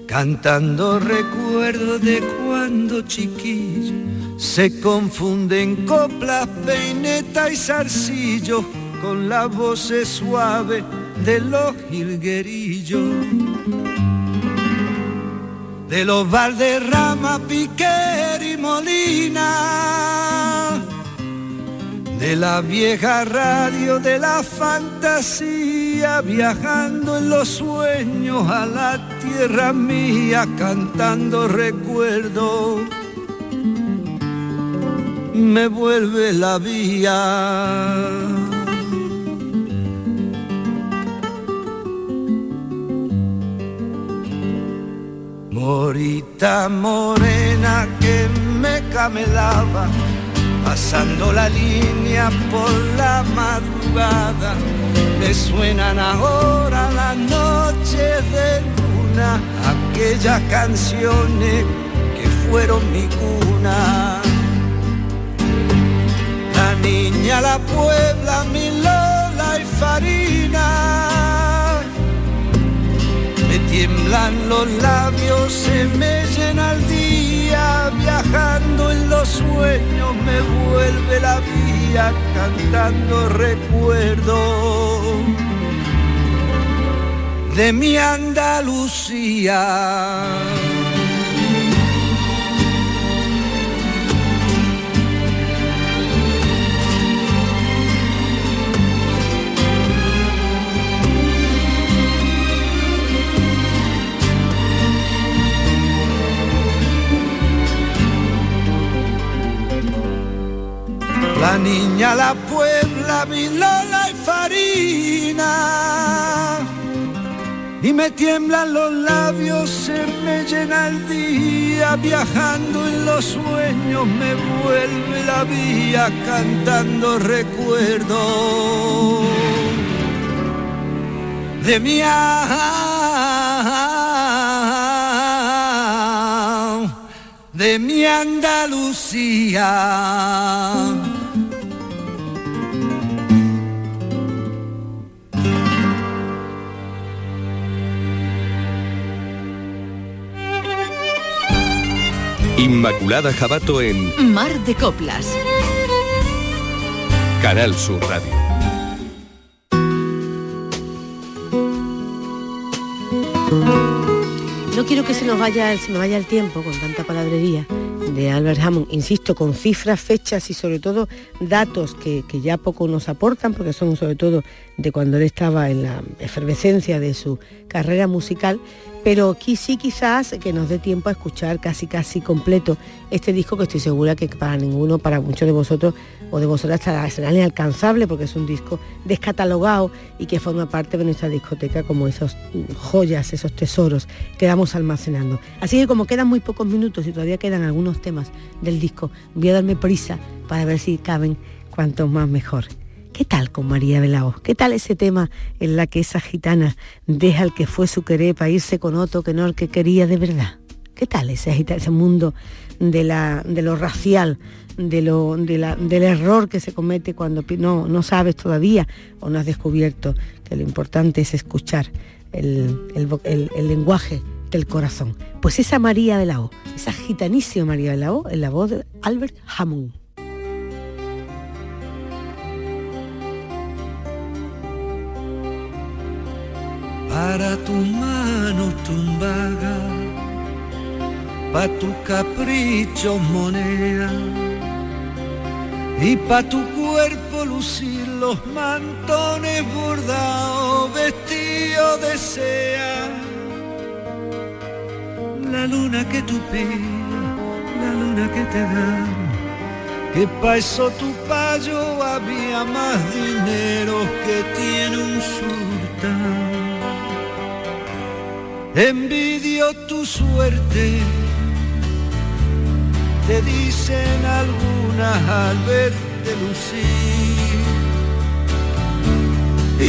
cantando recuerdos de cuando chiquillo, se confunden coplas, peineta y zarcillo con las voces suaves de los jilguerillos. De los Valderrama, Piquer y Molina, de la vieja radio de la fantasía, viajando en los sueños a la tierra mía, cantando recuerdos, me vuelve la vía. Morita morena que me camelaba, pasando la línea por la madrugada, me suenan ahora las noches de luna, aquellas canciones que fueron mi cuna. La niña, la Puebla, mi Lola y Farina, me tiemblan los labios, se me llena el día. Viajando en los sueños me vuelve la vía, cantando recuerdos de mi Andalucía. La niña, la Puebla, mi Lola y Farina, y me tiemblan los labios, se me llena el día, viajando en los sueños me vuelve la vía, cantando recuerdos de mi de mi Andalucía. Inmaculada Jabato en Mar de Coplas, Canal Sur Radio. No quiero que se nos vaya, se nos vaya el tiempo con tanta palabrería de Albert Hammond, insisto, con cifras, fechas y sobre todo datos que, que ya poco nos aportan, porque son sobre todo de cuando él estaba en la efervescencia de su carrera musical, pero aquí sí quizás que nos dé tiempo a escuchar casi casi completo este disco, que estoy segura que para ninguno, para muchos de vosotros o de vosotras será inalcanzable, porque es un disco descatalogado y que forma parte de nuestra discoteca como esas joyas, esos tesoros que vamos almacenando. Así que como quedan muy pocos minutos y todavía quedan algunos los temas del disco. Voy a darme prisa para ver si caben cuanto más mejor. ¿Qué tal con María Belao? ¿Qué tal ese tema en la que esa gitana deja el que fue su querer para irse con otro que no el que quería de verdad? ¿Qué tal ese, ese mundo de, la, de lo racial, de lo, de la, del error que se comete cuando no, no sabes todavía o no has descubierto que lo importante es escuchar el, el, el, el lenguaje del corazón? Pues esa María Belao, esa gitanísima María Belao, en la voz de Albert Hammond. Para tu mano tumbada, pa' tu capricho moneda y pa' tu cuerpo lucir los mantones bordados vestidos de seda. La luna que tú pides, la luna que te da, que pa' eso tu payo había más dinero que tiene un sultán. Envidio tu suerte, te dicen algunas al verte lucir,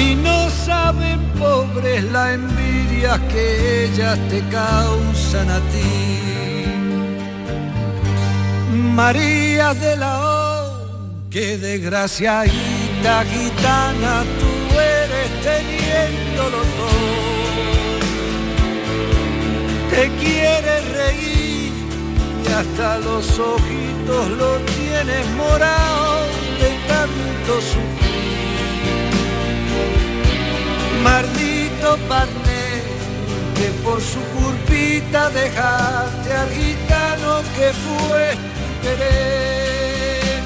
y no saben, pobres, la envidia que ellas te causan a ti. María de la O, qué desgraciadita gitana tú eres teniéndolo todo. Te quieres reír y hasta los ojitos lo tienes morado de tanto sufrir. Maldito Parné, que por su culpita dejaste al gitano que fue tu querer.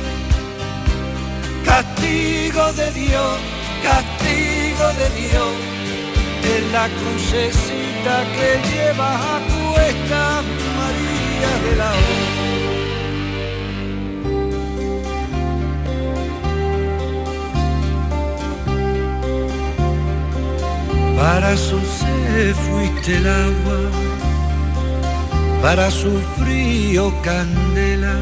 Castigo de Dios, castigo de Dios, es la crucecita que llevas a cuestas, María de la O. Para Sosé fuiste el agua, para su frío candela,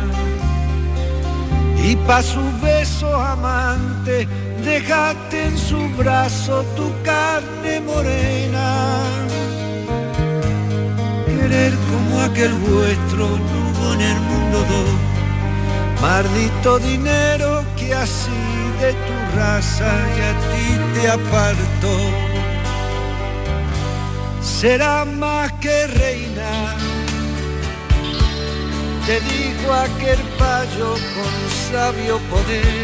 y pa' su beso amante dejaste en su brazo tu carne morena. Como aquel vuestro no hubo en el mundo dos. Maldito dinero que así de tu raza y a ti te apartó. Será más que reina, te dijo aquel payo con sabio poder.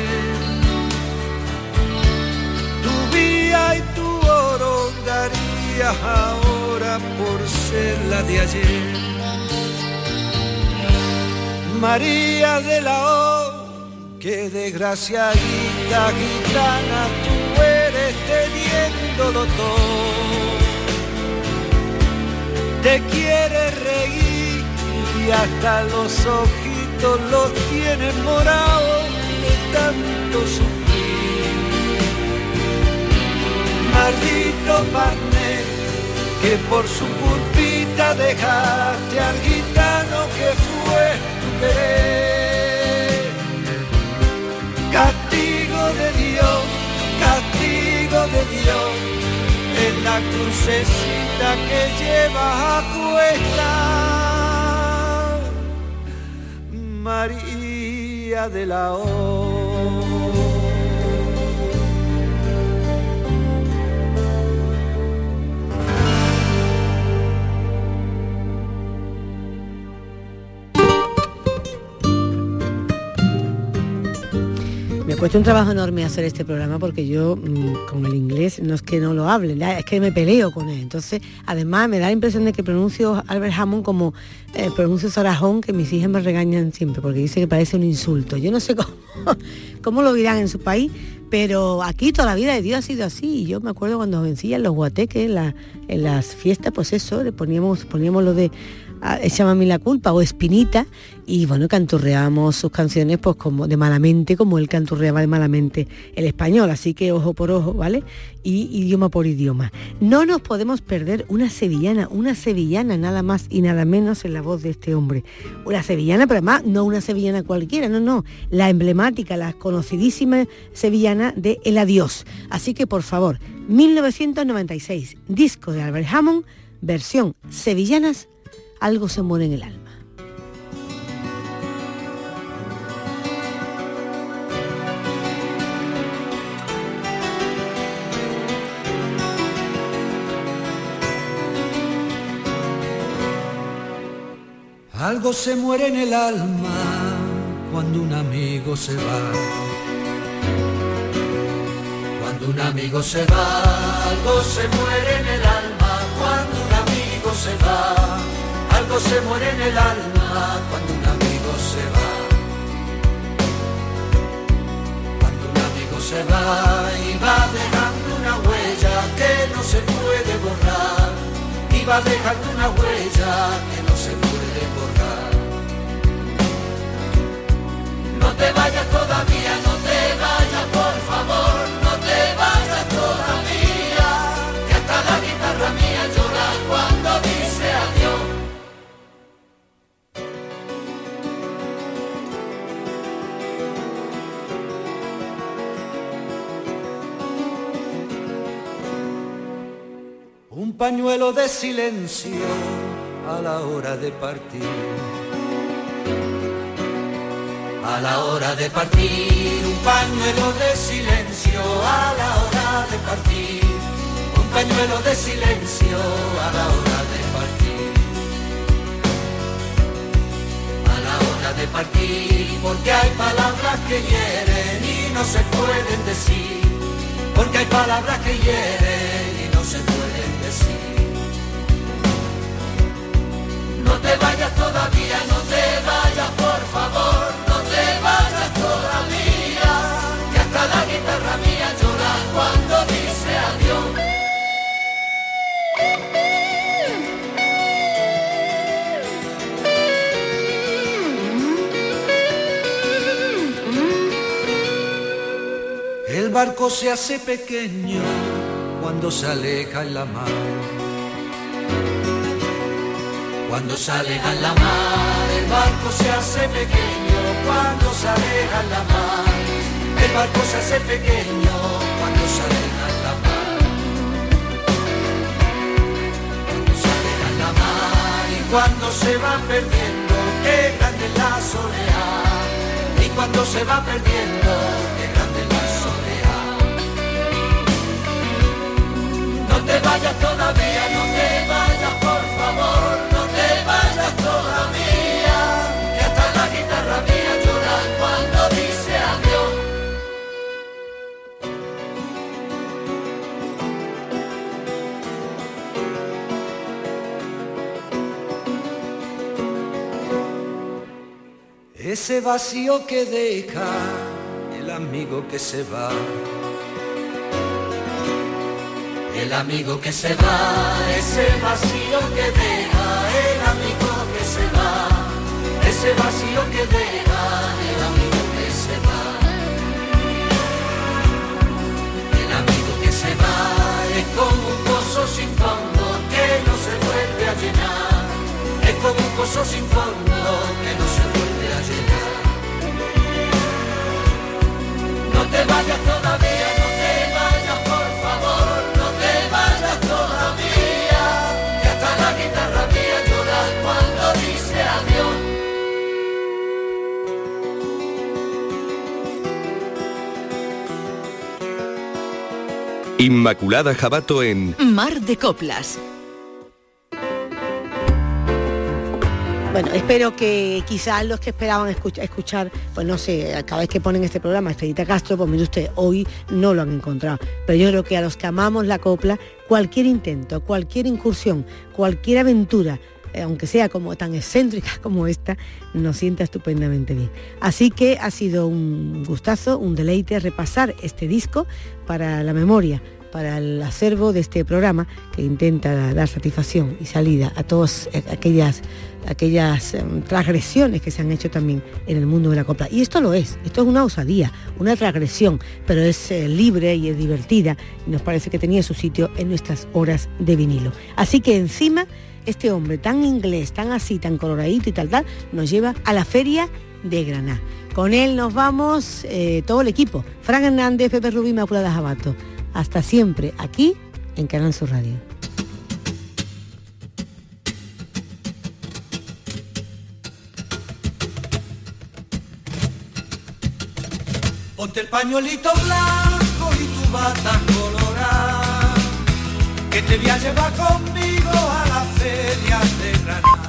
Tu vida y tu oro darías ahora por ser la de ayer. María de la O, qué desgraciadita gitana tú eres teniéndolo todo. Te quieres reír y hasta los ojitos los tienes morados de tanto sufrir. Maldito Parné, que por su culpita dejaste al gitano que fue tu querer. Castigo de Dios, castigo de Dios, en la crucecita que llevas a cuesta, María de la O. Cuesta un trabajo enorme hacer este programa porque yo mmm, con el inglés no es que no lo hable, es que me peleo con él. Entonces, además me da la impresión de que pronuncio Albert Hammond como eh, pronuncio Sarajón, que mis hijas me regañan siempre porque dice que parece un insulto. Yo no sé cómo, cómo lo dirán en su país, pero aquí toda la vida de Dios ha sido así. Y yo me acuerdo cuando jovencilla en los guateques, en, la, en las fiestas, pues eso, le poníamos, poníamos lo de Échame a mí la culpa o Espinita, y bueno, canturreamos sus canciones pues como de malamente, como él canturreaba de malamente el español, así que ojo por ojo, ¿vale? Y idioma por idioma. No nos podemos perder una sevillana, una sevillana nada más y nada menos en la voz de este hombre. Una sevillana, pero además no una sevillana cualquiera, no, no, la emblemática, la conocidísima sevillana de El Adiós. Así que por favor, mil novecientos noventa y seis, disco de Albert Hammond, versión Sevillanas, algo se muere en el alma. Algo se muere en el alma cuando un amigo se va. Cuando un amigo se va, algo se muere en el alma cuando un amigo se va. Algo se muere en el alma cuando un amigo se va. Cuando un amigo se va y va dejando una huella que no se puede borrar. Y va dejando una huella que no se puede borrar. No te vayas todavía, no te vayas por favor, no te vayas todavía. Que hasta la guitarra mía llora cuando dice adiós. Un pañuelo de silencio a la hora de partir. A la hora de partir, un pañuelo de silencio a la hora de partir. Un pañuelo de silencio a la hora de partir. A la hora de partir, porque hay palabras que hieren y no se pueden decir. Porque hay palabras que hieren y no se pueden decir. No te vayas todavía, no te vayas por favor, no te vayas todavía, que hasta la guitarra mía llora cuando dice adiós. El barco se hace pequeño cuando se aleja en la mar. Cuando se aleja en la mar, el barco se hace pequeño cuando se aleja en la mar. El barco se hace pequeño cuando se aleja en la mar. Cuando se aleja en la mar y cuando se va perdiendo, qué grande es la soledad. Y cuando se va perdiendo, qué grande es la soledad. No te vayas todavía, no te vayas por favor, no te vayas todavía, que hasta la guitarra mía llora cuando dice adiós. Ese vacío que deja el amigo que se va. El amigo que se va, ese vacío que deja, el amigo que se va, ese vacío que deja, el amigo que se va. El amigo que se va es como un pozo sin fondo que no se vuelve a llenar, es como un pozo sin fondo que no se vuelve a llenar. No te vayas todavía, no te vayas por favor. Todavía, que hasta la guitarra mía llora cuando dice adiós. Inmaculada Jabato en Mar de Coplas. Bueno, espero que quizás los que esperaban escuchar, escuchar, pues no sé, cada vez que ponen este programa, Estrellita Castro, pues mire usted, hoy no lo han encontrado. Pero yo creo que a los que amamos la copla, cualquier intento, cualquier incursión, cualquier aventura, aunque sea como tan excéntrica como esta, nos sienta estupendamente bien. Así que ha sido un gustazo, un deleite repasar este disco para la memoria para el acervo de este programa que intenta dar satisfacción y salida a todas aquellas, aquellas transgresiones que se han hecho también en el mundo de la copla. Y esto lo es, esto es una osadía, una transgresión, pero es eh, libre y es divertida, y nos parece que tenía su sitio en nuestras horas de vinilo. Así que encima, este hombre tan inglés, tan así, tan coloradito y tal, tal, nos lleva a la Feria de Granada. Con él nos vamos eh, todo el equipo. Fran Hernández, Pepe Rubio, Inmaculada Jabato. Hasta siempre, aquí, en Canal Sur Radio. Ponte el pañuelito blanco y tu bata colorada, que te voy a llevar conmigo a la Feria de Granada.